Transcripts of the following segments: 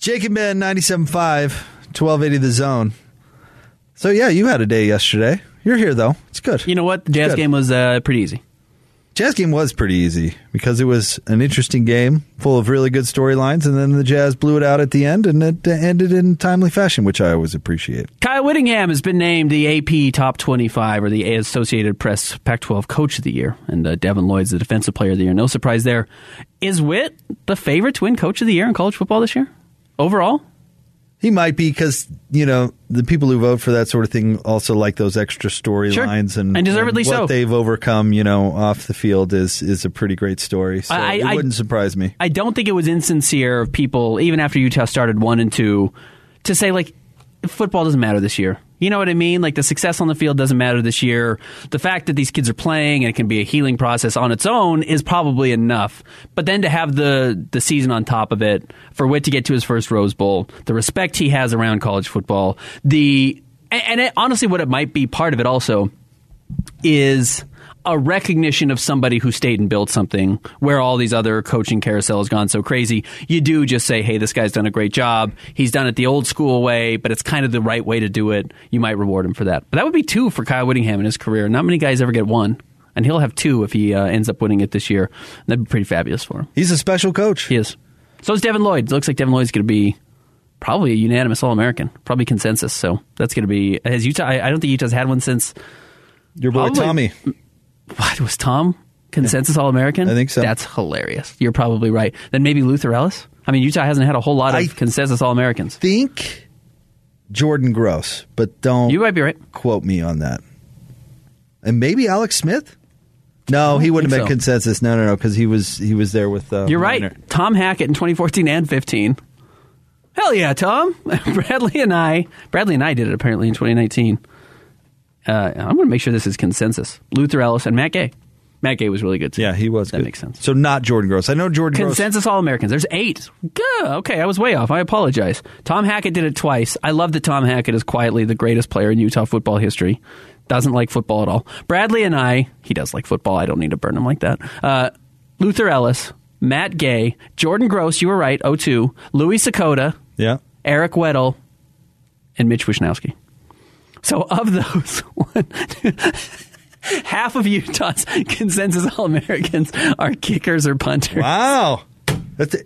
Jake and Ben, 97.5, 1280 The Zone. So, yeah, you had a day yesterday. You're here, though. It's good. You know what? The Jazz game was pretty easy. Jazz game was pretty easy because it was an interesting game full of really good storylines, and then the Jazz blew it out at the end, and it ended in timely fashion, which I always appreciate. Kyle Whittingham has been named the AP Top 25, or the Associated Press Pac-12 Coach of the Year, and Devin Lloyd's the Defensive Player of the Year. No surprise there. Is Witt the favorite to win Coach of the Year in college football this year? Overall? He might be because, you know, the people who vote for that sort of thing also like those extra storylines. Sure. And deservedly so. What they've overcome, you know, off the field is a pretty great story. So it wouldn't surprise me. I don't think it was insincere of people, even after Utah started 1-2, to say, like, football doesn't matter this year. You know what I mean? Like, the success on the field doesn't matter this year. The fact that these kids are playing and it can be a healing process on its own is probably enough. But then to have the season on top of it, for Witt to get to his first Rose Bowl, the respect he has around college football, honestly what it might be part of it also is a recognition of somebody who stayed and built something where all these other coaching carousel has gone so crazy. You do just say, hey, this guy's done a great job. He's done it the old school way, but it's kind of the right way to do it. You might reward him for that. But that would be two for Kyle Whittingham in his career. Not many guys ever get one, and he'll have two if he ends up winning it this year. And that'd be pretty fabulous for him. He's a special coach. He is. So is Devin Lloyd. It looks like Devin Lloyd's going to be probably a unanimous All-American, probably consensus. So that's going to be his Utah. I don't think Utah's had one since your boy Tommy. What, was Tom consensus All-American? I think so. That's hilarious. You're probably right. Then maybe Luther Ellis? I mean, Utah hasn't had a whole lot of consensus All-Americans. I think Jordan Gross, but don't you might be right. Quote me on that. And maybe Alex Smith? No, he wouldn't have been consensus. No, because he was there with... You're right. Minor. Tom Hackett in 2014 and 15. Hell yeah, Tom. Bradley and I did it apparently in 2019. I'm going to make sure this is consensus. Luther Ellis and Matt Gay. Matt Gay was really good, too. Yeah, he was good. That makes sense. So not Jordan Gross. I know Jordan Gross. Consensus All-Americans. There's 8. Good. Okay, I was way off. I apologize. Tom Hackett did it twice. I love that Tom Hackett is quietly the greatest player in Utah football history. Doesn't like football at all. Bradley and I, he does like football. I don't need to burn him like that. Luther Ellis, Matt Gay, Jordan Gross, you were right, 02, Louis Sakota, yeah. Eric Weddle, and Mitch Wishnowsky. So of those, half of Utah's consensus All-Americans are kickers or punters. Wow.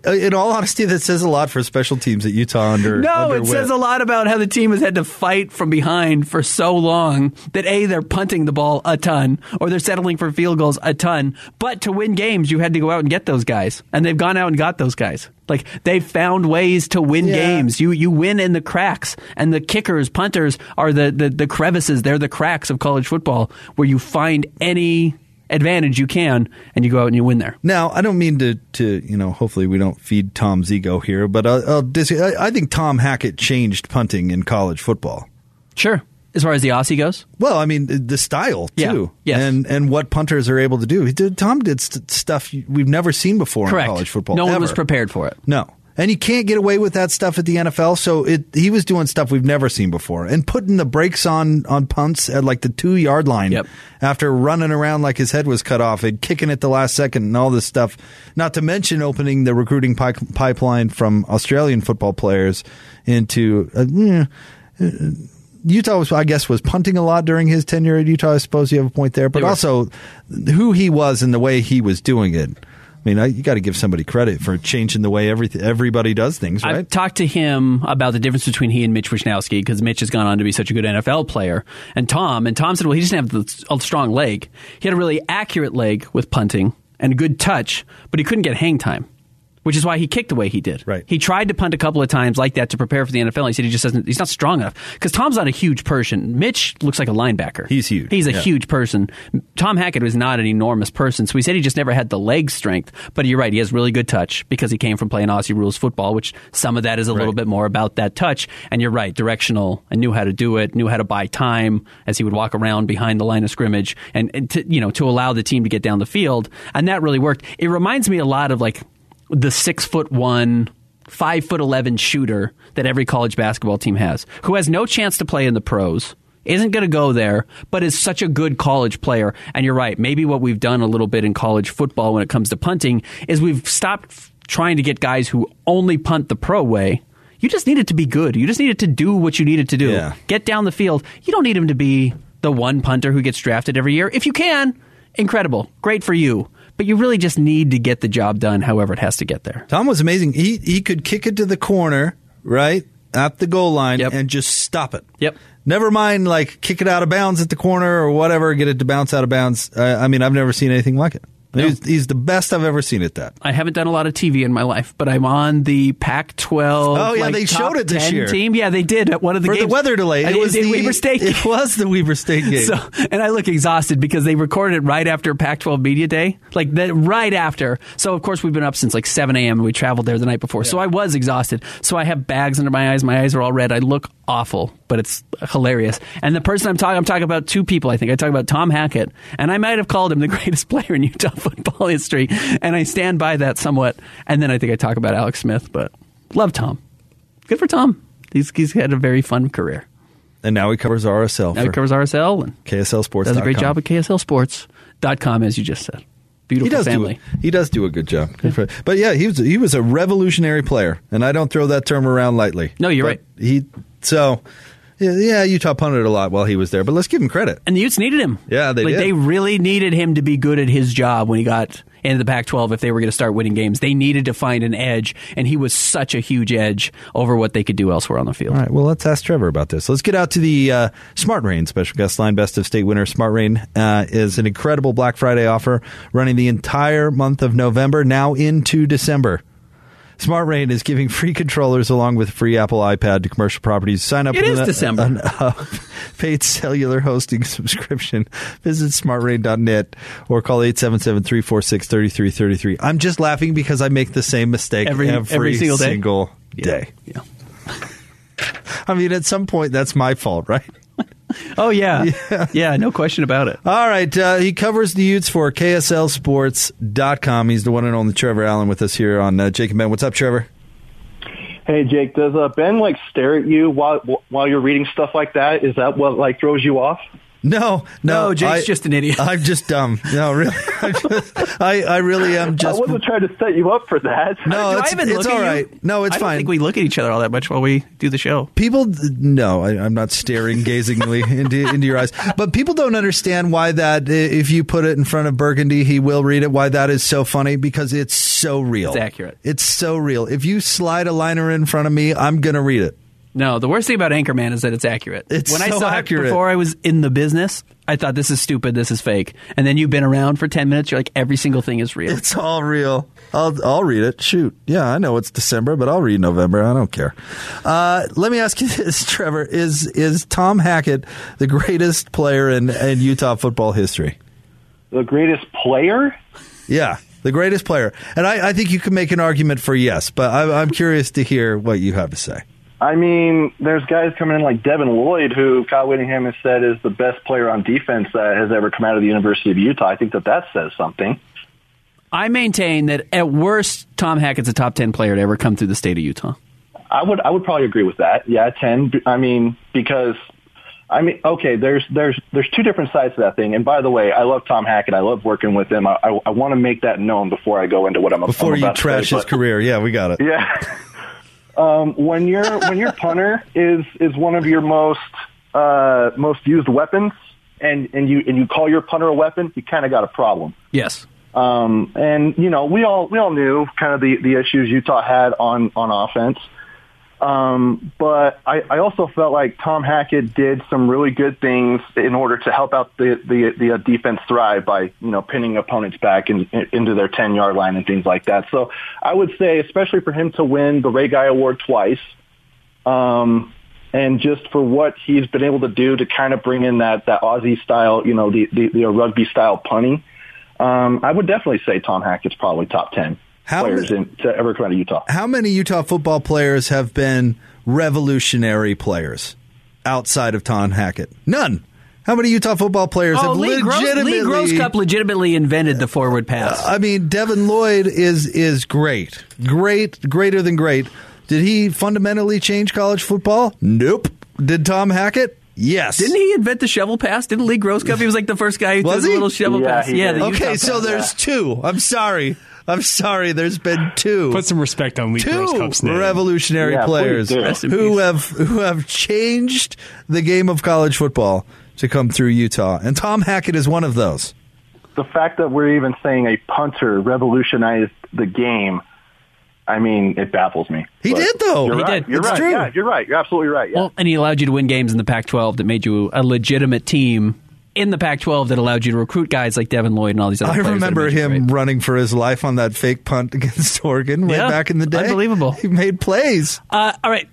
In all honesty, that says a lot for special teams at Utah It says a lot about how the team has had to fight from behind for so long that, A, they're punting the ball a ton, or they're settling for field goals a ton. But to win games, you had to go out and get those guys. And they've gone out and got those guys. Like, they've found ways to win games. You win in the cracks. And the kickers, punters, are the crevices. They're the cracks of college football where you find any advantage you can, and you go out and you win there. Now, I don't mean to you know, hopefully we don't feed Tom's ego here, but I think Tom Hackett changed punting in college football. Sure. As far as the Aussie goes? Well, I mean, the style, too. Yeah. Yes. And what punters are able to do. Tom did stuff we've never seen before in college football. No one was prepared for it. No. And you can't get away with that stuff at the NFL, so he was doing stuff we've never seen before. And putting the brakes on punts at like the 2-yard line after running around like his head was cut off and kicking at the last second and all this stuff. Not to mention opening the recruiting pipeline from Australian football players into... Utah, was punting a lot during his tenure at Utah. I suppose you have a point there. But also who he was and the way he was doing it. I mean, you got to give somebody credit for changing the way everybody does things, right? I've talked to him about the difference between he and Mitch Wishnowsky because Mitch has gone on to be such a good NFL player. And Tom said, well, he just didn't have a strong leg. He had a really accurate leg with punting and a good touch, but he couldn't get hang time, which is why he kicked the way he did. Right. He tried to punt a couple of times like that to prepare for the NFL. And he said he's not strong enough because Tom's not a huge person. Mitch looks like a linebacker. He's huge. He's a huge person. Tom Hackett was not an enormous person, so he said he just never had the leg strength. But you're right, he has really good touch because he came from playing Aussie rules football, which some of that is a little bit more about that touch. And you're right, directional, and knew how to do it, knew how to buy time as he would walk around behind the line of scrimmage and to allow the team to get down the field. And that really worked. It reminds me a lot of like the 6'1", 5'11" shooter that every college basketball team has, who has no chance to play in the pros, isn't going to go there, but is such a good college player. And you're right, maybe what we've done a little bit in college football when it comes to punting is we've stopped trying to get guys who only punt the pro way You just needed to be good. You just needed to do what you needed to do. Yeah. Get down the field. You don't need him to be the one punter who gets drafted every year. If you can, incredible. Great for you. But you really just need to get the job done however it has to get there. Tom was amazing. He could kick it to the corner, right, at the goal line, yep, and just stop it. Yep. Never mind, like, kick it out of bounds at the corner or whatever, get it to bounce out of bounds. I mean, I've never seen anything like it. No. He's the best I've ever seen at that. I haven't done a lot of TV in my life, but I'm on the Pac-12. Oh, yeah, like, they showed it this year. Team. Yeah, they did at one of the games. For the weather delay. It was the Weber State game. It was the Weber State game. So, and I look exhausted because they recorded it right after Pac-12 Media Day. Like, right after. So, of course, we've been up since like 7 a.m. and we traveled there the night before. Yeah. So I was exhausted. So I have bags under my eyes. My eyes are all red. I look awful, but it's hilarious. And the person I'm talking about two people, I think. I talk about Tom Hackett, and I might have called him the greatest player in Utah football history, and I stand by that somewhat. And then I think I talk about Alex Smith, but love Tom. Good for Tom. He's had a very fun career. And now he covers RSL. Now he covers RSL and KSLSports.com. Does a great job at KSLSports.com, as you just said. Beautiful family. He does do a good job. Good for, but yeah, he was a revolutionary player, and I don't throw that term around lightly. No, you're right. Yeah, Utah punted a lot while he was there, but let's give him credit. And the Utes needed him. Yeah, they did. They really needed him to be good at his job when he got into the Pac-12 if they were going to start winning games. They needed to find an edge, and he was such a huge edge over what they could do elsewhere on the field. All right, well, let's ask Trevor about this. Let's get out to the Smart Rain special guest line, best of state winner. Smart Rain is an incredible Black Friday offer running the entire month of November, now into December. Smart Rain is giving free controllers along with a free Apple iPad to commercial properties. Sign up for an paid cellular hosting subscription. Visit smartrain.net or call 877-346-3333. I'm just laughing because I make the same mistake every single day. Yeah. I mean, at some point, that's my fault, right? Oh, yeah. Yeah, no question about it. All right. He covers the Utes for KSLSports.com. He's the one and only Trevor Allen with us here on Jake and Ben. What's up, Trevor? Hey, Jake. Does Ben, like, stare at you while you're reading stuff like that? Is that what, like, throws you off? No, Jake's just an idiot. I'm just dumb. No, really. I really am just... I wasn't trying to set you up for that. No, it's all right. No, it's fine. I don't think we look at each other all that much while we do the show. I'm not staring gazingly into your eyes. But people don't understand why that, if you put it in front of Burgundy, he will read it, why that is so funny, because it's so real. It's accurate. It's so real. If you slide a liner in front of me, I'm going to read it. No, the worst thing about Anchorman is that it's accurate. It's so accurate. When I saw it before I was in the business, I thought, this is stupid, this is fake. And then you've been around for 10 minutes, you're like, every single thing is real. It's all real. I'll read it. Shoot. Yeah, I know it's December, but I'll read November. I don't care. Let me ask you this, Trevor. Is Tom Hackett the greatest player in Utah football history? The greatest player? Yeah. The greatest player. And I think you can make an argument for yes, but I'm curious to hear what you have to say. I mean, there's guys coming in like Devin Lloyd, who Kyle Whittingham has said is the best player on defense that has ever come out of the University of Utah. I think that says something. I maintain that at worst, Tom Hackett's a top 10 player to ever come through the state of Utah. I would probably agree with that. Yeah, 10. Okay, there's two different sides to that thing. And by the way, I love Tom Hackett. I love working with him. I want to make that known before I go into what I'm about to say. Before you trash his career. Yeah, we got it. Yeah. When your punter is one of your most used weapons, and you call your punter a weapon, you kind of got a problem. Yes. And you know, we all knew kind of the issues Utah had on offense. But I also felt like Tom Hackett did some really good things in order to help out the defense thrive by, you know, pinning opponents back into their 10-yard line and things like that. So I would say, especially for him to win the Ray Guy Award twice, and just for what he's been able to do to kind of bring in that Aussie style, you know, the rugby style punting, I would definitely say Tom Hackett's probably top 10. To ever come out of Utah. How many Utah football players have been revolutionary players outside of Tom Hackett? None. How many Utah football players have legitimately... Lee Grosscup legitimately invented the forward pass. I mean, Devin Lloyd is great. Greater than great. Did he fundamentally change college football? Nope. Did Tom Hackett? Yes. Didn't he invent the shovel pass? Didn't Lee Grosscup? He was like the first guy who did a little shovel pass. Yeah. Okay, so there's two. I'm sorry. I'm sorry, there's been two. Put some respect on Lee Grosscup's name. Revolutionary players who have changed the game of college football to come through Utah. And Tom Hackett is one of those. The fact that we're even saying a punter revolutionized the game, I mean, it baffles me. He did, though. He did. You're right. It's true. Yeah, you're right. You're absolutely right. Yeah. Well, and he allowed you to win games in the Pac-12 that made you a legitimate team in the Pac-12 that allowed you to recruit guys like Devin Lloyd and all these other players. I remember him running for his life on that fake punt against Oregon way back in the day. Unbelievable. He made plays. All right,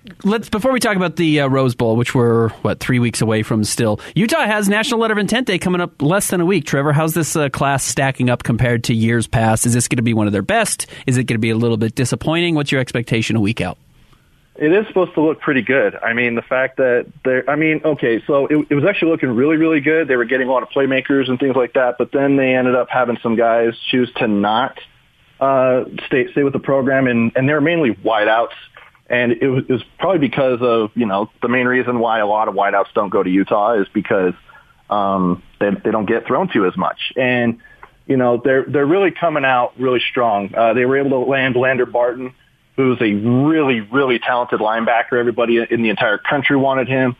before we talk about the Rose Bowl, which we're, 3 weeks away from still, Utah has National Letter of Intent Day coming up less than a week. Trevor, how's this class stacking up compared to years past? Is this going to be one of their best? Is it going to be a little bit disappointing? What's your expectation a week out? It is supposed to look pretty good. I mean, the fact that it was actually looking really, really good. They were getting a lot of playmakers and things like that, but then they ended up having some guys choose to not stay with the program, and they were mainly wideouts. And it was probably because of, the main reason why a lot of wideouts don't go to Utah is because they don't get thrown to as much. And, they're really coming out really strong. They were able to land Lander Barton, who's a really, really talented linebacker. Everybody in the entire country wanted him.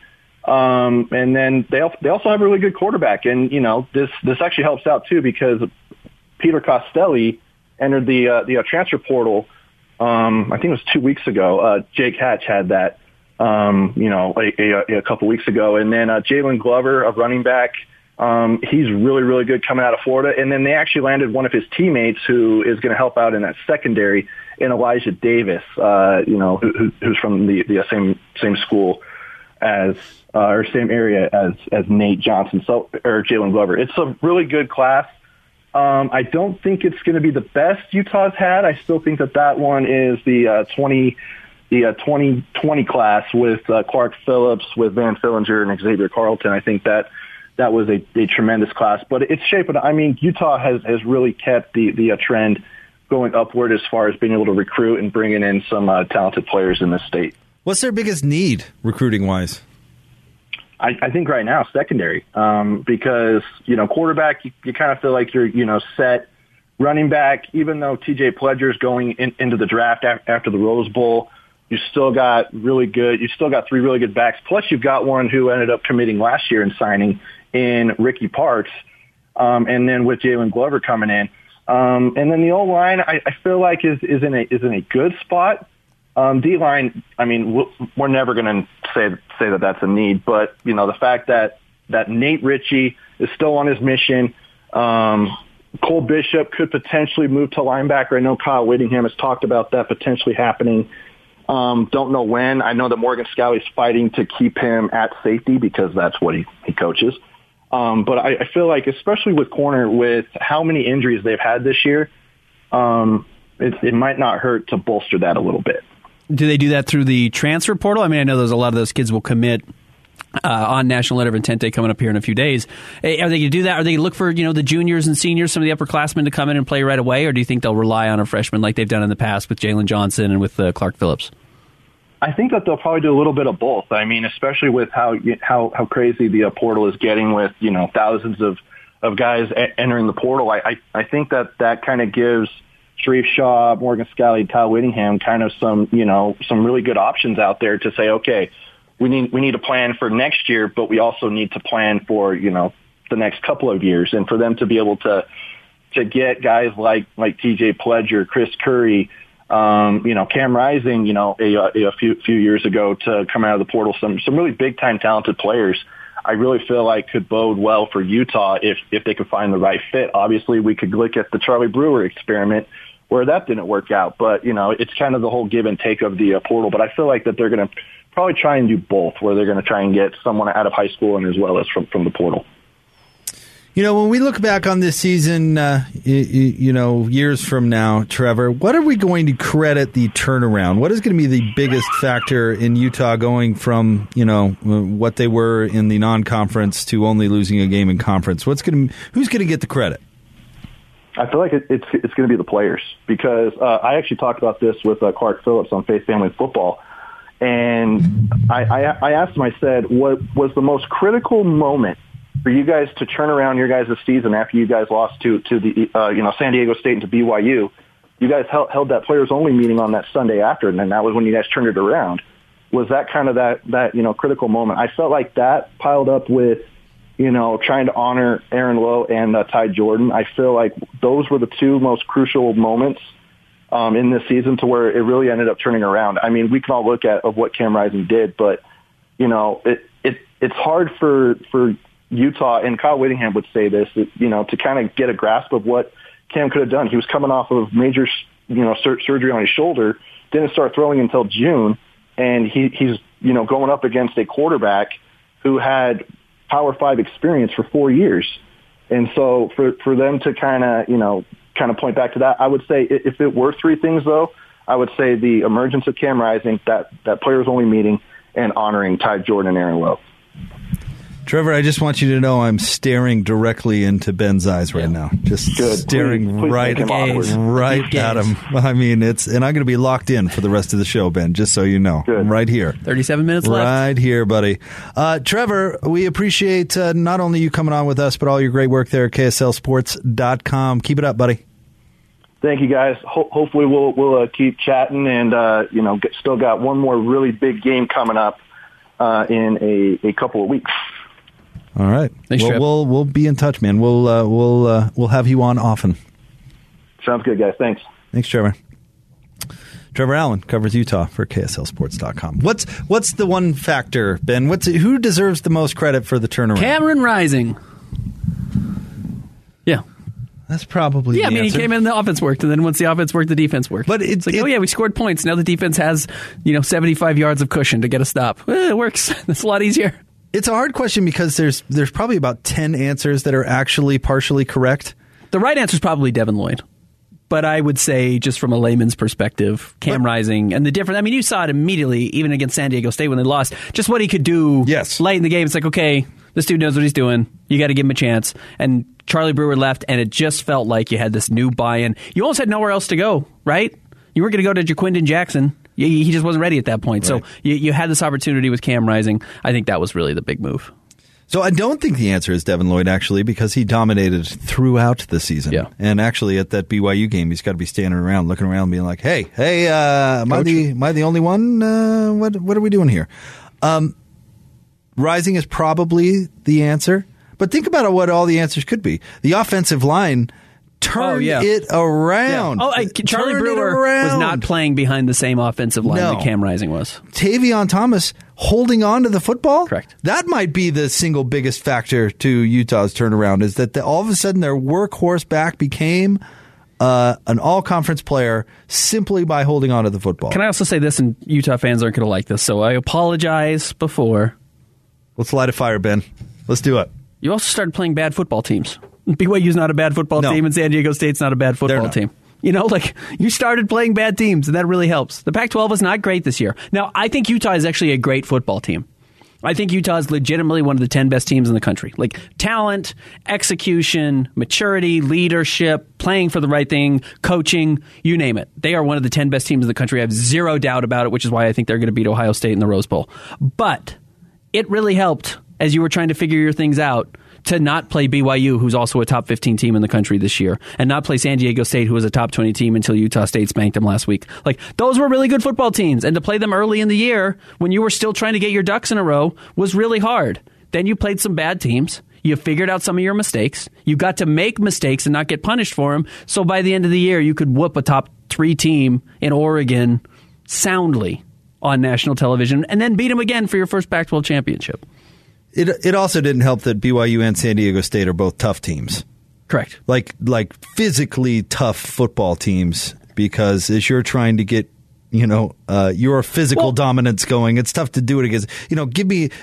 And then they also have a really good quarterback. And, this actually helps out, too, because Peter Costelli entered the transfer portal, I think it was 2 weeks ago. Jake Hatch had that, a couple weeks ago. And then Jalen Glover, a running back, he's really, really good coming out of Florida. And then they actually landed one of his teammates who is going to help out in that secondary, in Elijah Davis, who's from the same school as, or same area as Nate Johnson, or Jalen Glover. It's a really good class. I don't think it's going to be the best Utah's had. I still think that one is the 2020 class with Clark Phillips, with Van Fillinger and Xavier Carleton. I think that was a tremendous class, but it's shaping. I mean, Utah has really kept the trend going upward as far as being able to recruit and bringing in some talented players in this state. What's their biggest need recruiting-wise? I think right now, secondary, because, quarterback, you kind of feel like you're, set. Running back, even though T.J. Pledger's going into the draft after the Rose Bowl, you still got three really good backs. Plus, you've got one who ended up committing last year and signing in Ricky Parks, and then with Jalen Glover coming in, and then the O-line I feel like is in a good spot. D-line, I mean, we're never going to say that that's a need, but the fact that Nate Ritchie is still on his mission. Cole Bishop could potentially move to linebacker. I know Kyle Whittingham has talked about that potentially happening. Don't know when. I know that Morgan Scally is fighting to keep him at safety because that's what he coaches. But I feel like, especially with corner, with how many injuries they've had this year, it might not hurt to bolster that a little bit. Do they do that through the transfer portal? I mean, I know there's a lot of those kids will commit on National Letter of Intent Day coming up here in a few days. Are they going to do that? Are they going to look for, the juniors and seniors, some of the upperclassmen to come in and play right away? Or do you think they'll rely on a freshman like they've done in the past with Jalen Johnson and with Clark Phillips? I think that they'll probably do a little bit of both. I mean, especially with how crazy the portal is getting with, thousands of guys entering the portal. I think that kind of gives Sharif Shaw, Morgan Scally, Kyle Whittingham kind of some really good options out there to say, okay, we need a plan for next year, but we also need to plan for, the next couple of years. And for them to be able to get guys like T.J. Pledger, Chris Curry, Cam Rising, a few years ago to come out of the portal, some really big time talented players, I really feel like could bode well for Utah if they could find the right fit. Obviously, we could look at the Charlie Brewer experiment where that didn't work out, but it's kind of the whole give and take of the portal. But I feel like that they're going to probably try and do both, where they're going to try and get someone out of high school and as well as from the portal. When we look back on this season, years from now, Trevor, what are we going to credit the turnaround? What is going to be the biggest factor in Utah going from, what they were in the non-conference to only losing a game in conference? Who's going to get the credit? I feel like it's going to be the players, because I actually talked about this with Clark Phillips on Faith Family Football, and I asked him, I said, what was the most critical moment for you guys to turn around your guys' season after you guys lost to the San Diego State and to BYU? you guys held that players-only meeting on that Sunday after, and then that was when you guys turned it around. Was that kind of that critical moment? I felt like that piled up with, trying to honor Aaron Lowe and Ty Jordan. I feel like those were the two most crucial moments in this season to where it really ended up turning around. I mean, we can all look at what Cam Rising did, but, it's hard for Utah, and Kyle Whittingham would say this, to kind of get a grasp of what Cam could have done. He was coming off of major, surgery on his shoulder, didn't start throwing until June, and he's, going up against a quarterback who had Power 5 experience for 4 years. And so for them to kind of point back to that, I would say if it were three things, though, I would say the emergence of Cam Rising, that players-only meeting, and honoring Ty Jordan and Aaron Lowe. Trevor, I just want you to know I'm staring directly into Ben's eyes right now. Just good. Staring please right at him. I mean, and I'm going to be locked in for the rest of the show, Ben, just so you know. Good. Right here. 37 minutes left. Right here, buddy. Trevor, we appreciate not only you coming on with us, but all your great work there at KSLSports.com. Keep it up, buddy. Thank you, guys. Hopefully we'll keep chatting and, still got one more really big game coming up in a couple of weeks. All right. Thanks, Trevor. We'll be in touch, man. We'll have you on often. Sounds good, guys. Thanks. Thanks, Trevor. Trevor Allen covers Utah for KSLSports.com. What's the one factor, Ben? Who deserves the most credit for the turnaround? Cameron Rising. Yeah. That's probably the answer. He came in and the offense worked, and then once the offense worked, the defense worked. But it's like, we scored points. Now the defense has, 75 yards of cushion to get a stop. It works. It's a lot easier. It's a hard question because there's probably about 10 answers that are actually partially correct. The right answer is probably Devin Lloyd. But I would say, just from a layman's perspective, Cam Rising and the difference. I mean, you saw it immediately, even against San Diego State when they lost, just what he could do late in the game. It's like, okay, this dude knows what he's doing. You got to give him a chance. And Charlie Brewer left, and it just felt like you had this new buy-in. You almost had nowhere else to go, right? You weren't going to go to Jaquindon Jackson. He just wasn't ready at that point. Right. So you had this opportunity with Cam Rising. I think that was really the big move. So I don't think the answer is Devin Lloyd, actually, because he dominated throughout the season. Yeah. And actually, at that BYU game, he's got to be standing around, looking around, being like, hey, am I the only one? What are we doing here? Rising is probably the answer. But think about what all the answers could be. The offensive line turned it around. Yeah. Charlie Brewer was not playing behind the same offensive line that Cam Rising was. Tavion Thomas holding on to the football? Correct. That might be the single biggest factor to Utah's turnaround, is that all of a sudden their workhorse back became an all-conference player simply by holding on to the football. Can I also say this, and Utah fans aren't going to like this, so I apologize before. Let's light a fire, Ben. Let's do it. You also started playing bad football teams. BYU's not a bad football team, and San Diego State's not a bad football team. You started playing bad teams, and that really helps. The Pac-12 is not great this year. Now, I think Utah is actually a great football team. I think Utah is legitimately one of the 10 best teams in the country. Like, talent, execution, maturity, leadership, playing for the right thing, coaching, you name it. They are one of the 10 best teams in the country. I have zero doubt about it, which is why I think they're going to beat Ohio State in the Rose Bowl. But it really helped, as you were trying to figure your things out, to not play BYU, who's also a top 15 team in the country this year, and not play San Diego State, who was a top 20 team until Utah State spanked them last week. Like, those were really good football teams, and to play them early in the year when you were still trying to get your ducks in a row was really hard. Then you played some bad teams. You figured out some of your mistakes. You got to make mistakes and not get punished for them. So by the end of the year, you could whoop a top 3 team in Oregon soundly on national television and then beat them again for your first Pac-12 championship. It also didn't help that BYU and San Diego State are both tough teams. Correct. Like physically tough football teams, because as you're trying to get, your physical dominance going, it's tough to do it against,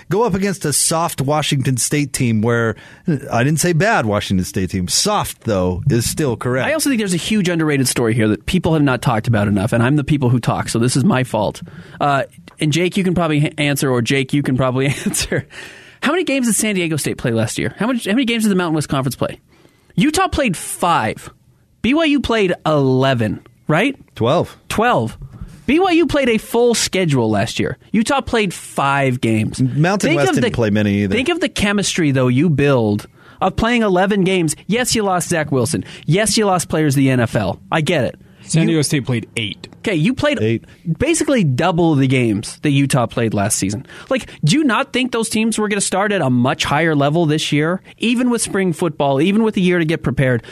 go up against a soft Washington State team where, I didn't say bad Washington State team, soft though is still correct. I also think there's a huge underrated story here that people have not talked about enough, and I'm the people who talk, so this is my fault. And Jake, you can probably answer, How many games did San Diego State play last year? How many games did the Mountain West Conference play? Utah played 5. BYU played 11, right? 12. BYU played a full schedule last year. Utah played 5 games. Mountain West didn't play many either. Think of the chemistry, though, you build of playing 11 games. Yes, you lost Zach Wilson. Yes, you lost players to the NFL. I get it. San Diego State played 8. Okay, you played 8. Basically double the games that Utah played last season. Like, do you not think those teams were going to start at a much higher level this year? Even with spring football, even with a year to get prepared.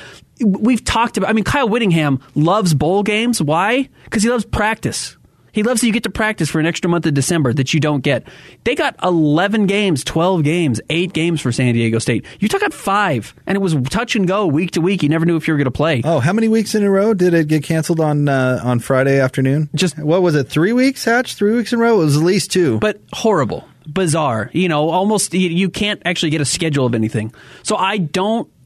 We've talked about, I mean, Kyle Whittingham loves bowl games. Why? Because he loves practice. He loves that you get to practice for an extra month of December that you don't get. They got 11 games, 12 games, 8 games for San Diego State. You took out 5, and it was touch and go week to week. You never knew if you were going to play. Oh, how many weeks in a row did it get canceled on Friday afternoon? Just what was it, 3 weeks, Hatch? 3 weeks in a row? It was at least 2. But horrible, bizarre. You know, almost you can't actually get a schedule of anything. So I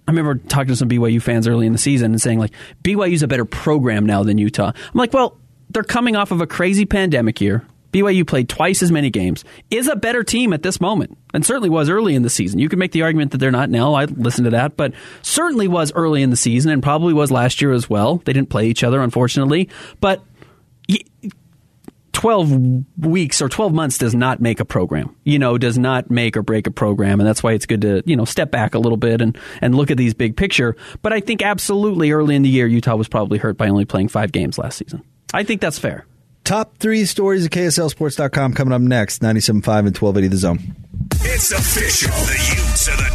remember talking to some BYU fans early in the season and saying, like, BYU's a better program now than Utah. I'm like, well, they're coming off of a crazy pandemic year. BYU played twice as many games, is a better team at this moment, and certainly was early in the season. You could make the argument that they're not now. I listened to that, but certainly was early in the season and probably was last year as well. They didn't play each other, unfortunately, but 12 weeks or 12 months does not make a program, does not make or break a program. And that's why it's good to, step back a little bit and look at these big picture. But I think absolutely early in the year, Utah was probably hurt by only playing 5 games last season. I think that's fair. Top 3 stories at KSLSports.com coming up next, 97.5 and 1280 The Zone. It's official. The Utes are the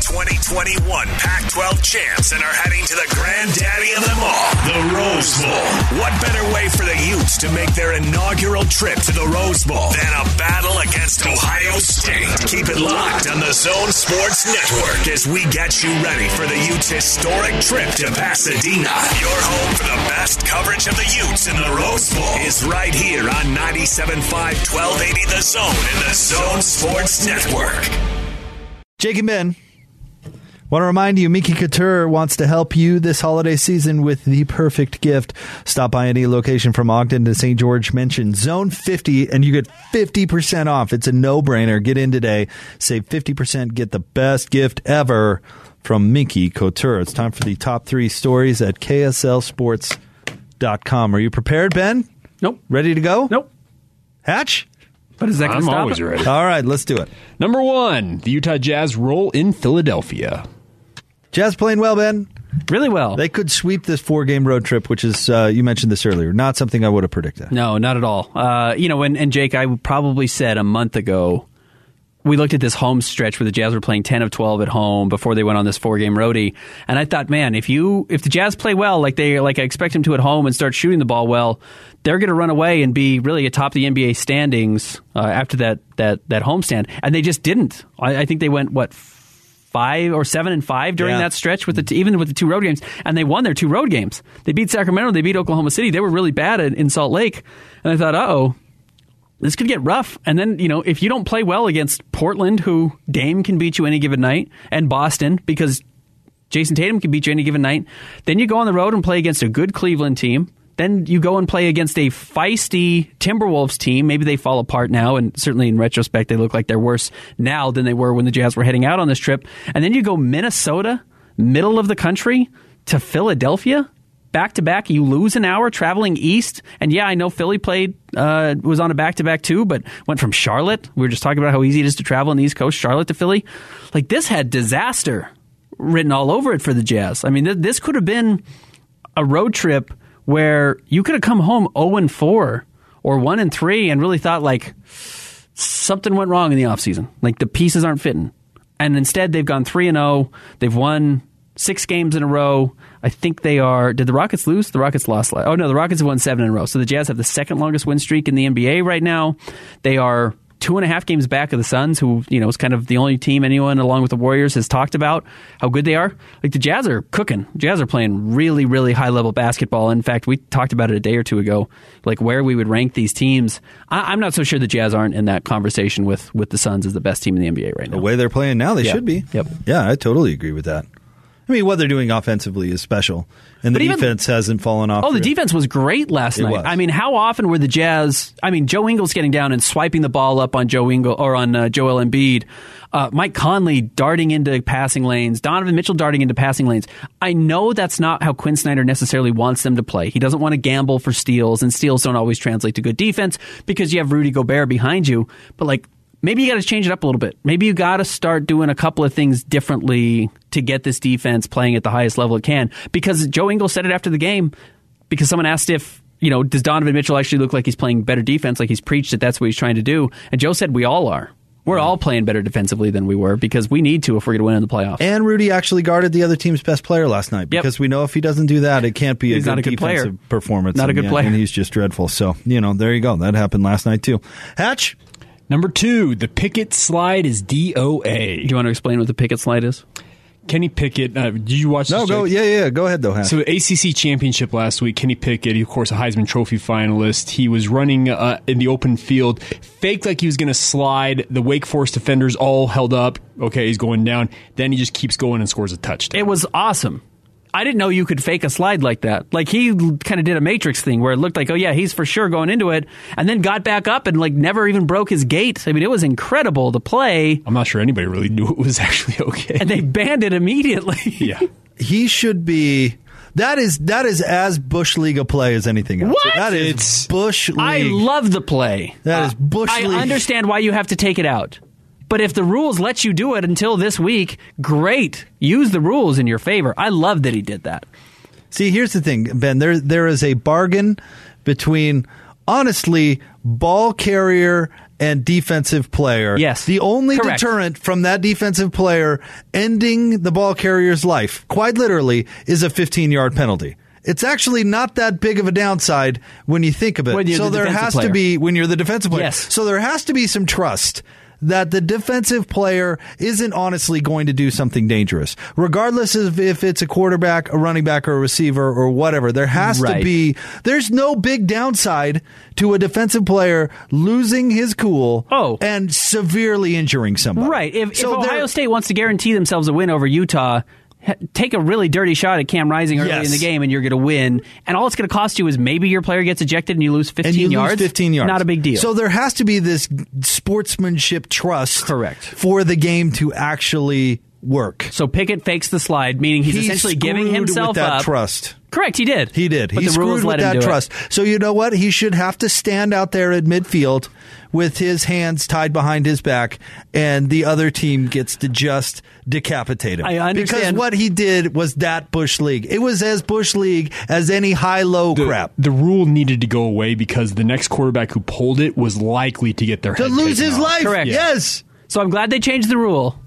2021 Pac-12 champs and are heading to the granddaddy of them all, the Rose Bowl. What better way for the Utes to make their inaugural trip to the Rose Bowl than a battle against Ohio State? Keep it locked on the Zone Sports Network as we get you ready for the Utes' historic trip to Pasadena. Your home for the best coverage of the Utes in the Rose Bowl is right here on 97.5, 1280 The Zone and the Zone Sports Network. Jake and Ben, want to remind you, Minky Couture wants to help you this holiday season with the perfect gift. Stop by any location from Ogden to St. George. Mention Zone 50 and you get 50% off. It's a no-brainer. Get in today. Save 50%. Get the best gift ever from Minky Couture. It's time for the top 3 stories at KSLSports.com. Are you prepared, Ben? Nope. Ready to go? Nope. Hatch? But is that going to stop it? I'm always ready. All right, let's do it. Number 1, the Utah Jazz roll in Philadelphia. Jazz playing well, Ben. Really well. They could sweep this 4-game road trip, which is, you mentioned this earlier, not something I would have predicted. No, not at all. And Jake, I probably said a month ago, we looked at this home stretch where the Jazz were playing 10 of 12 at home before they went on this 4-game roadie, and I thought, man, if the Jazz play well, like I expect them to at home and start shooting the ball well, they're going to run away and be really atop the NBA standings after that homestand, and they just didn't. I think they went 5 or 7-5 during that stretch with even with the 2 road games, and they won their 2 road games. They beat Sacramento, they beat Oklahoma City. They were really bad in Salt Lake, and I thought, uh-oh. This could get rough. And then, if you don't play well against Portland, who Dame can beat you any given night, and Boston, because Jason Tatum can beat you any given night, then you go on the road and play against a good Cleveland team. Then you go and play against a feisty Timberwolves team. Maybe they fall apart now, and certainly in retrospect, they look like they're worse now than they were when the Jazz were heading out on this trip. And then you go Minnesota, middle of the country, to Philadelphia. Back-to-back, you lose an hour traveling east. And yeah, I know Philly was on a back-to-back too, but went from Charlotte. We were just talking about how easy it is to travel on the East Coast, Charlotte to Philly. Like, this had disaster written all over it for the Jazz. I mean, this could have been a road trip where you could have come home 0-4 or 1-3 and really thought, like, something went wrong in the offseason. Like, the pieces aren't fitting. And instead, they've gone 3-0. They've won 6 games in a row. I think they are. Did the Rockets lose? The Rockets lost. Oh, no, the Rockets have won 7 in a row. So the Jazz have the second longest win streak in the NBA right now. They are 2.5 games back of the Suns, who, is kind of the only team anyone, along with the Warriors, has talked about how good they are. Like, the Jazz are cooking. Jazz are playing really, really high-level basketball. In fact, we talked about it a day or two ago, like where we would rank these teams. I'm not so sure the Jazz aren't in that conversation with the Suns as the best team in the NBA right now. The way they're playing now, they should be. Yep. Yeah, I totally agree with that. I mean, what they're doing offensively is special, and the defense hasn't fallen off. Oh, the defense was great last night. I mean, how often were the Jazz? I mean, Joe Ingles getting down and swiping the ball up on Joe Ingles or on Joel Embiid, Mike Conley darting into passing lanes, Donovan Mitchell darting into passing lanes. I know that's not how Quinn Snyder necessarily wants them to play. He doesn't want to gamble for steals, and steals don't always translate to good defense because you have Rudy Gobert behind you. But like, maybe you got to change it up a little bit. Maybe you got to start doing a couple of things differently to get this defense playing at the highest level it can. Because Joe Ingles said it after the game, because someone asked if you know, does Donovan Mitchell actually look like he's playing better defense, like he's preached that that's what he's trying to do? And Joe said we all are. We're all playing better defensively than we were because we need to if we're going to win in the playoffs. And Rudy actually guarded the other team's best player last night because we know if he doesn't do that, it can't be a good defensive performance. Not a good player. And he's just dreadful. So, you know, there you go. That happened last night, too. Hatch? Number two, the Pickett slide is DOA. Do you want to explain what the Pickett slide is? Kenny Pickett, did you watch this? Go ahead, though, Hatch. So, ACC Championship last week, Kenny Pickett, of course, a Heisman Trophy finalist. He was running in the open field, faked like he was going to slide. The Wake Forest defenders all held up. Okay, he's going down. Then he just keeps going and scores a touchdown. It was awesome. I didn't know you could fake a slide like that. Like, he kind of did a Matrix thing where it looked like, oh, yeah, he's for sure going into it, and then got back up and, like, never even broke his gait. I mean, it was incredible to play. I'm not sure anybody really knew it was actually okay. And they banned it immediately. Yeah. He should be... That is as Bush League a play as anything else. What? That is Bush League. I love the play. That is Bush League. I understand why you have to take it out. But if the rules let you do it until this week, great. Use the rules in your favor. I love that he did that. See, here's the thing, Ben. There is a bargain between, honestly, ball carrier and defensive player. Yes. The only deterrent from that defensive player ending the ball carrier's life, quite literally, is a 15-yard penalty. It's actually not that big of a downside when you think of it. So there has to be, when you're the defensive player. Yes. So there has to be some trust that the defensive player isn't honestly going to do something dangerous, regardless of if it's a quarterback, a running back, or a receiver, or whatever. There has to be... There's no big downside to a defensive player losing his cool and severely injuring somebody. Right. If Ohio State wants to guarantee themselves a win over Utah... Take a really dirty shot at Cam Rising early in the game, and you're going to win. And all it's going to cost you is maybe your player gets ejected and you lose 15 yards. Not a big deal. So there has to be this sportsmanship trust for the game to actually work. So Pickett fakes the slide, meaning he's essentially giving himself with that up. Trust. Correct, he did. He did. But he the rules let him do trust. It. So you know what? He should have to stand out there at midfield with his hands tied behind his back, and the other team gets to just decapitate him. I understand. Because what he did was that Bush League. It was as Bush League as any high-low crap. The rule needed to go away because the next quarterback who pulled it was likely to get their head taken off. To lose his life. Correct. Yes. So I'm glad they changed the rule,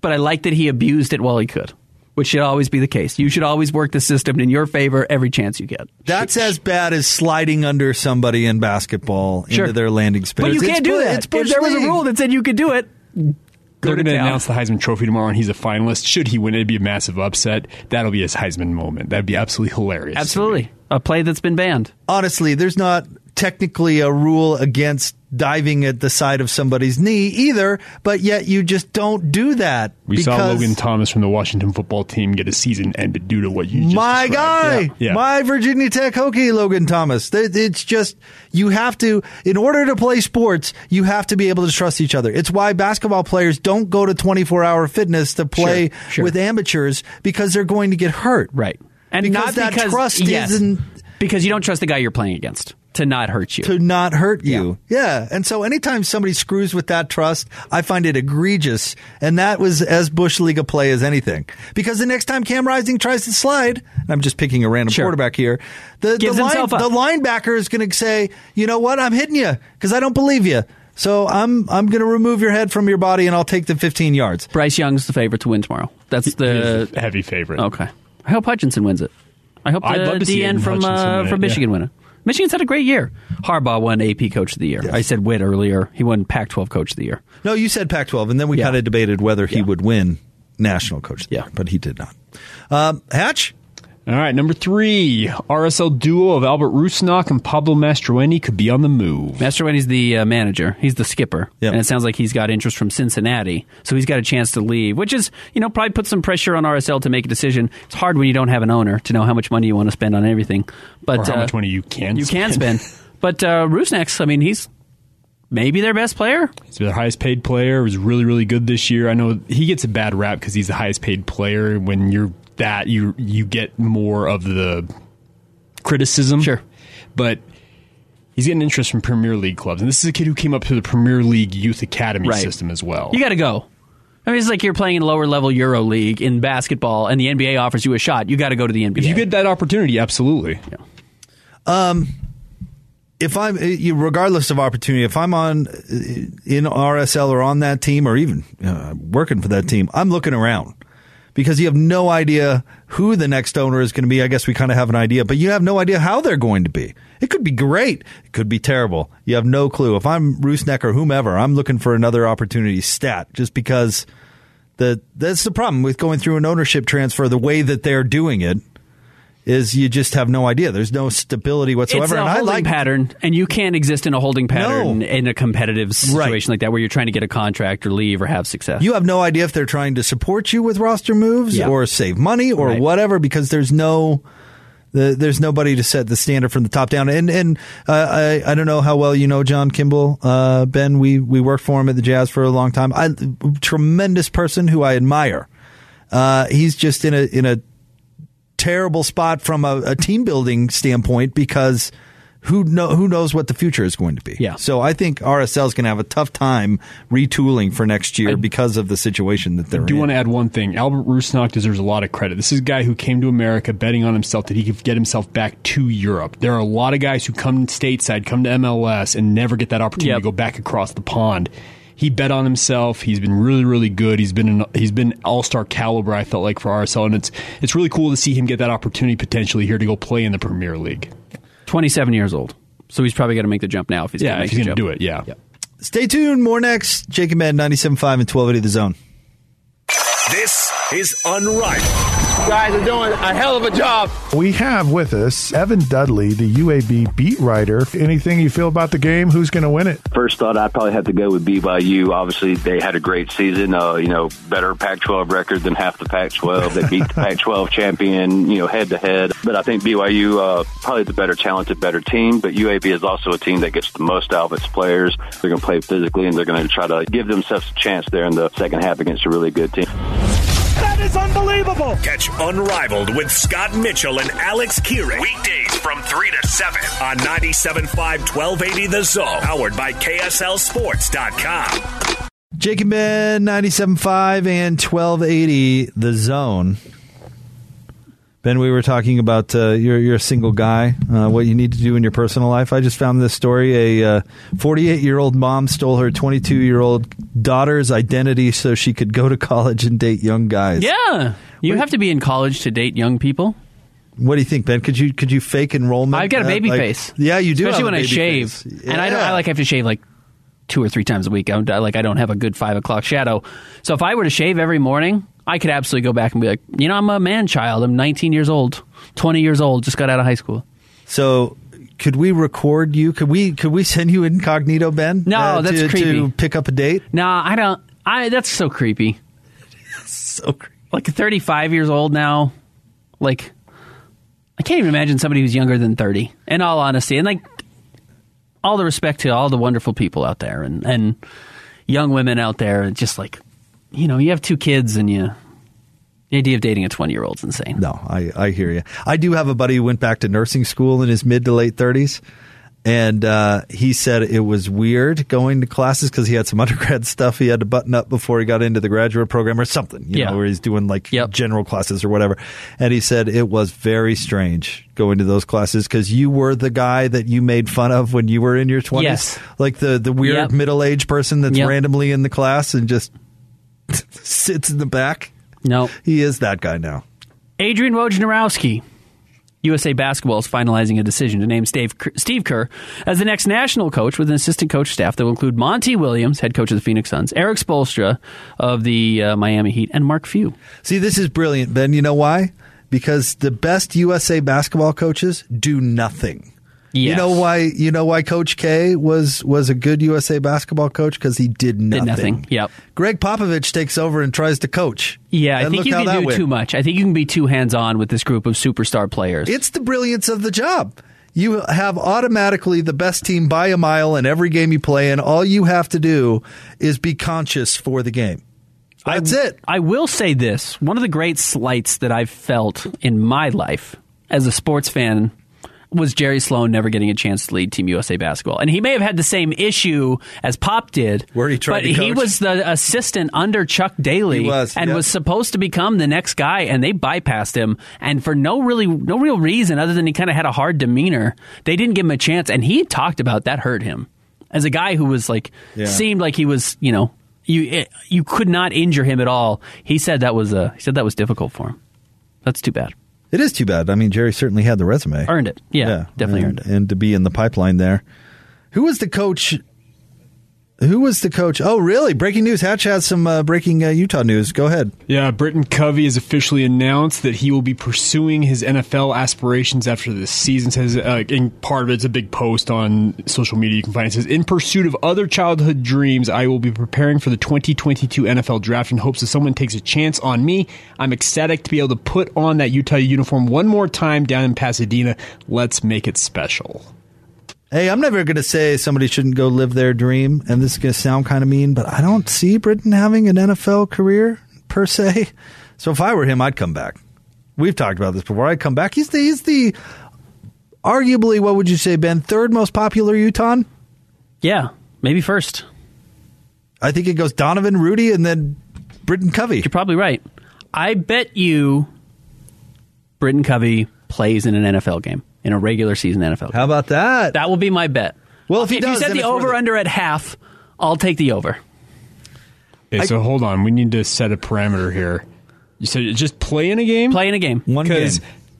but I like that he abused it while he could. Which should always be the case. You should always work the system in your favor every chance you get. That's as bad as sliding under somebody in basketball into their landing space. But you can't do that. If there was a rule that said you could do it... They're going to announce the Heisman Trophy tomorrow, and he's a finalist. Should he win, it'd be a massive upset. That'll be his Heisman moment. That'd be absolutely hilarious. Absolutely. A play that's been banned. Honestly, there's not technically a rule against diving at the side of somebody's knee either, but yet you just don't do that. We saw Logan Thomas from the Washington football team get a season ended due to what you just described. My Virginia Tech Hokie Logan Thomas. It's just, you have to, in order to play sports, you have to be able to trust each other. It's why basketball players don't go to 24-hour fitness to play with amateurs, because they're going to get hurt. Right. And because trust isn't... Because you don't trust the guy you're playing against. To not hurt you. To not hurt you. Yeah. And so anytime somebody screws with that trust, I find it egregious. And that was as Bush League a play as anything. Because the next time Cam Rising tries to slide, and I'm just picking a random quarterback here, the linebacker is going to say, you know what, I'm hitting you because I don't believe you. So I'm going to remove your head from your body and I'll take the 15 yards. Bryce Young's the favorite to win tomorrow. That's the heavy favorite. Okay. I hope Hutchinson wins it. I hope the DN from Michigan win it. Michigan's had a great year. Harbaugh won AP Coach of the Year. Yes. I said Witt earlier. He won Pac-12 Coach of the Year. No, you said Pac-12, and then we kind of debated whether he would win National Coach of the Year, but he did not. Hatch? All right, number three, RSL duo of Albert Rusnak and Pablo Mastroeni could be on the move. Mastroeni's the manager. He's the skipper. Yep. And it sounds like he's got interest from Cincinnati, so he's got a chance to leave, which is, you know, probably put some pressure on RSL to make a decision. It's hard when you don't have an owner to know how much money you want to spend on everything. But, or how much money you can spend. But Rusnak's, I mean, he's... Maybe their best player? He's their highest paid player. He was really, really good this year. I know he gets a bad rap because he's the highest paid player. When you're that, you get more of the criticism. Sure. But he's getting interest from Premier League clubs. And this is a kid who came up through the Premier League Youth Academy system as well. You got to go. I mean, it's like you're playing in lower-level Euro League in basketball, and the NBA offers you a shot. You got to go to the NBA. If you get that opportunity, absolutely. Yeah. If I'm, regardless of opportunity, if I'm in RSL or on that team or even working for that team, I'm looking around because you have no idea who the next owner is going to be. I guess we kind of have an idea, but you have no idea how they're going to be. It could be great. It could be terrible. You have no clue. If I'm Rusnak or whomever, I'm looking for another opportunity stat just because that's the problem with going through an ownership transfer the way that they're doing it. Is you just have no idea. There's no stability whatsoever. It's a holding pattern, and you can't exist in a holding pattern in a competitive situation like that where you're trying to get a contract or leave or have success. You have no idea if they're trying to support you with roster moves or save money or whatever because there's nobody to set the standard from the top down. And I don't know how well you know John Kimball. Ben, we worked for him at the Jazz for a long time. Tremendous person who I admire. He's just in a terrible spot from a team building standpoint because who knows what the future is going to be. Yeah. So I think RSL is going to have a tough time retooling for next year because of the situation that they're in. I do want to add one thing. Albert Rusnak deserves a lot of credit. This is a guy who came to America betting on himself that he could get himself back to Europe. There are a lot of guys who come stateside, come to MLS, and never get that opportunity to go back across the pond. He bet on himself. He's been really, really good. He's been all-star caliber, I felt like, for RSL. And it's really cool to see him get that opportunity potentially here to go play in the Premier League. 27 years old. So he's probably going to make the jump now if he's going to make the jump. Yeah, he's going to do it, Stay tuned. More next. Jake and Ben, 97.5 and 1280 The Zone. This is Unrivaled. You guys are doing a hell of a job. We have with us Evan Dudley, the UAB beat writer. Anything you feel about the game? Who's going to win it? First thought, I'd probably have to go with BYU. Obviously, they had a great season. Better Pac-12 record than half the Pac-12. They beat the Pac-12 champion, head-to-head. But I think BYU, probably the better talented, better team. But UAB is also a team that gets the most out of its players. They're going to play physically, and they're going to try to give themselves a chance there in the second half against a really good team. That is unbelievable. Catch Unrivaled with Scott Mitchell and Alex Keering. Weekdays from 3 to 7 on 97.5, 1280 The Zone. Powered by KSLSports.com. Jake and Ben, 97.5 and 1280 The Zone. Ben, we were talking about you're a single guy, what you need to do in your personal life. I just found this story. A 48-year-old mom stole her 22-year-old daughter's identity so she could go to college and date young guys. Yeah. You have to be in college to date young people. What do you think, Ben? Could you fake enrollment? I've got a baby face. Yeah, you do. Especially when I shave. Yeah. And I have to shave like 2 or 3 times a week. I don't have a good 5 o'clock shadow. So if I were to shave every morning, I could absolutely go back and be like, I'm a man-child. I'm 19 years old, 20 years old, just got out of high school. So could we record you? Could we send you incognito, Ben? No, that's creepy. To pick up a date? No, I don't. That's so creepy. So creepy. Like 35 years old now. Like, I can't even imagine somebody who's younger than 30, in all honesty. And like, all the respect to all the wonderful people out there and young women out there, just like, you have 2 kids and the idea of dating a 20-year-old is insane. No, I hear you. I do have a buddy who went back to nursing school in his mid to late 30s, and he said it was weird going to classes because he had some undergrad stuff he had to button up before he got into the graduate program or something, where he's doing like general classes or whatever. And he said it was very strange going to those classes because you were the guy that you made fun of when you were in your 20s. Yes. Like the weird middle-aged person that's randomly in the class and just sits in the back. No. He is that guy now. Adrian Wojnarowski. USA Basketball is finalizing a decision to name Steve Kerr as the next national coach with an assistant coach staff that will include Monty Williams, head coach of the Phoenix Suns, Eric Spoelstra of the Miami Heat, and Mark Few. See, this is brilliant, Ben. You know why? Because the best USA Basketball coaches do nothing. Yes. You know why Coach K was a good USA Basketball coach? Because he did nothing. Yep. Greg Popovich takes over and tries to coach. Yeah, I think you can do too much. I think you can be too hands-on with this group of superstar players. It's the brilliance of the job. You have automatically the best team by a mile in every game you play, and all you have to do is be conscious for the game. That's it. I will say this. One of the great slights that I've felt in my life as a sports fan was Jerry Sloan never getting a chance to lead Team USA basketball. And he may have had the same issue as Pop did, where he tried to coach. But he was the assistant under Chuck Daly and was supposed to become the next guy, and they bypassed him. And for no real reason other than he kind of had a hard demeanor, they didn't give him a chance. And he talked about that hurt him. As a guy who was like, seemed like he was, you know, you could not injure him at all. He said that was difficult for him. That's too bad. It is too bad. I mean, Jerry certainly had the resume. Earned it. Yeah, definitely earned it. And to be in the pipeline there. Who was the coach? Oh, really? Breaking news. Hatch has some breaking Utah news. Go ahead. Yeah, Britton Covey has officially announced that he will be pursuing his NFL aspirations after this season. Says, in part of it's a big post on social media. You can find it. It says, "In pursuit of other childhood dreams, I will be preparing for the 2022 NFL draft in hopes that someone takes a chance on me. I'm ecstatic to be able to put on that Utah uniform one more time down in Pasadena. Let's make it special." Hey, I'm never going to say somebody shouldn't go live their dream, and this is going to sound kind of mean, but I don't see Britton having an NFL career, per se. So if I were him, I'd come back. We've talked about this before. I'd come back. He's the arguably, what would you say, Ben, third most popular Utahn? Yeah, maybe first. I think it goes Donovan, Rudy, and then Britton Covey. You're probably right. I bet you Britton Covey plays in an NFL game. In a regular season NFL game. How about that? That will be my bet. Well, if you set the over-under at half, I'll take the over. Okay, so hold on. We need to set a parameter here. You said just play in a game? Play in a game. One game.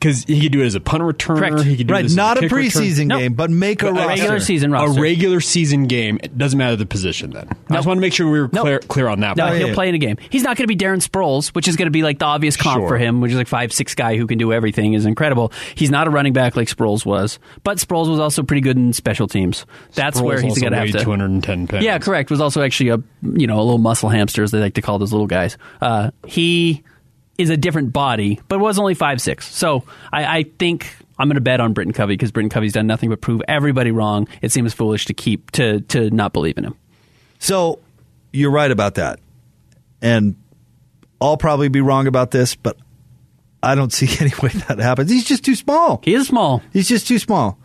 Because he could do it as a punt returner. Correct. He could do this not as a preseason game, but make a roster. Regular season roster. A regular season game. It doesn't matter the position then. I just want to make sure we were clear on that. No, he'll play in a game. He's not going to be Darren Sproles, which is going to be like the obvious comp for him, which is like 5'6" guy who can do everything is incredible. He's not a running back like Sproles was, but Sproles was also pretty good in special teams. That's Sproles where he's going to have to. 210 pounds. Yeah, correct. Was also actually a little muscle hamster, as they like to call those little guys. He is a different body, but was only 5'6". So I think I'm going to bet on Britton Covey because Britton Covey's done nothing but prove everybody wrong. It seems foolish to keep to not believe in him. So you're right about that. And I'll probably be wrong about this, but I don't see any way that happens. He's just too small. He is small. He's just too small.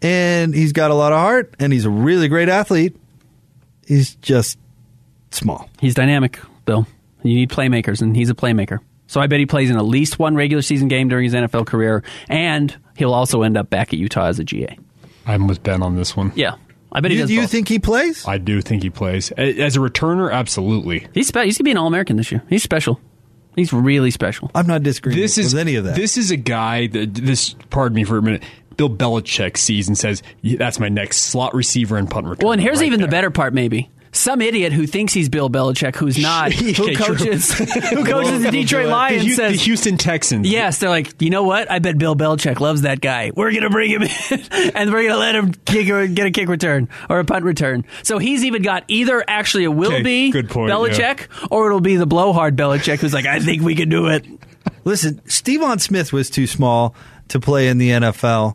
And he's got a lot of heart, and he's a really great athlete. He's just small. He's dynamic, Bill. You need playmakers, and he's a playmaker. So I bet he plays in at least one regular season game during his NFL career, and he'll also end up back at Utah as a GA. I'm with Ben on this one. Yeah. I bet he does. Do you think he plays? I do think he plays. As a returner, absolutely. He's going to be an All-American this year. He's special. He's really special. I'm not disagreeing with any of that. This is a guy that pardon me for a minute, Bill Belichick sees and says, that's my next slot receiver and punt returner. Well, and here's the better part, maybe. Some idiot who thinks he's Bill Belichick, who's not, who coaches the Detroit Lions, says the Houston Texans. Yes, they're like, you know what? I bet Bill Belichick loves that guy. We're going to bring him in, and we're going to let him get a kick return or a punt return. So he's even got either actually it will be Belichick or it'll be the blowhard Belichick who's like, I think we can do it. Listen, Stevon Smith was too small to play in the NFL,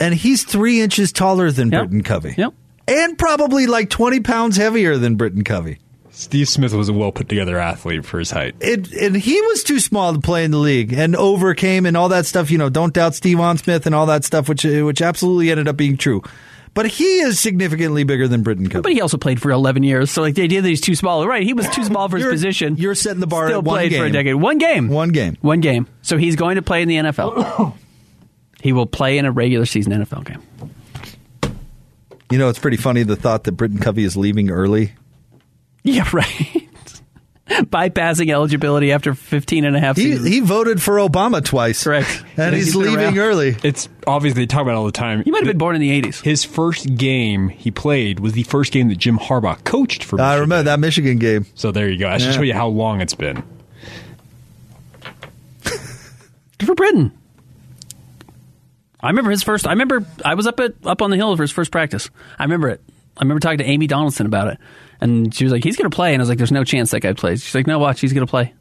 and he's 3 inches taller than Britton Covey. Yep. And probably like 20 pounds heavier than Britton Covey. Steve Smith was a well-put-together athlete for his height. And he was too small to play in the league and overcame and all that stuff. You know, don't doubt Stevon Smith and all that stuff, which absolutely ended up being true. But he is significantly bigger than Britton Covey. But he also played for 11 years, so like the idea that he's too small. Right, he was too small for his position. You're setting the bar at one game. Still played for a decade. One game. So he's going to play in the NFL. He will play in a regular season NFL game. You know, it's pretty funny, the thought that Britton Covey is leaving early. Yeah, right. Bypassing eligibility after 15 and a half seasons. He voted for Obama twice. Correct. And he's leaving early. It's obviously, they talk about it all the time. He might have been born in the 80s. His first game he played was the first game that Jim Harbaugh coached for Michigan. I remember that Michigan game. So there you go. I should show you how long it's been. Good for Britton. I remember his first. I remember I was up on the hill for his first practice. I remember it. I remember talking to Amy Donaldson about it, and she was like, "He's going to play," and I was like, "There's no chance that guy plays." She's like, "No, watch, he's going to play."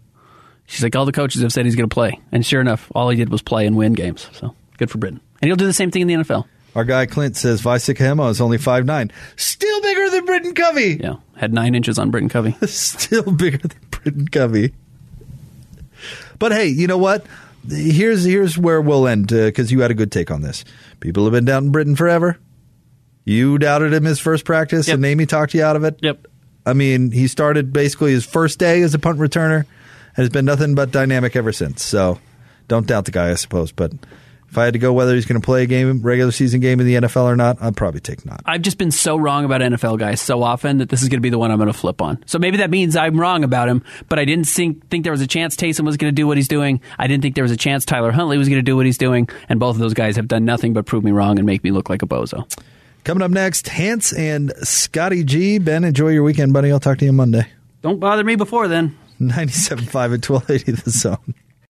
She's like, "All the coaches have said he's going to play," and sure enough, all he did was play and win games. So good for Britton, and he'll do the same thing in the NFL. Our guy Clint says Vysik Hemo is only 5'9", still bigger than Britton Covey. Yeah, had 9 inches on Britton Covey, still bigger than Britton Covey. But hey, you know what? here's where we'll end, because you had a good take on this. People have been doubting Britton forever. You doubted him his first practice, and Amy talked you out of it. Yep. I mean, he started basically his first day as a punt returner, and it's been nothing but dynamic ever since. So don't doubt the guy, I suppose. But if I had to go whether he's going to play a game, regular season game in the NFL or not, I'd probably take not. I've just been so wrong about NFL guys so often that this is going to be the one I'm going to flip on. So maybe that means I'm wrong about him, but I didn't think there was a chance Taysom was going to do what he's doing. I didn't think there was a chance Tyler Huntley was going to do what he's doing. And both of those guys have done nothing but prove me wrong and make me look like a bozo. Coming up next, Hance and Scotty G. Ben, enjoy your weekend, buddy. I'll talk to you Monday. Don't bother me before then. 97.5 at 1280 The Zone.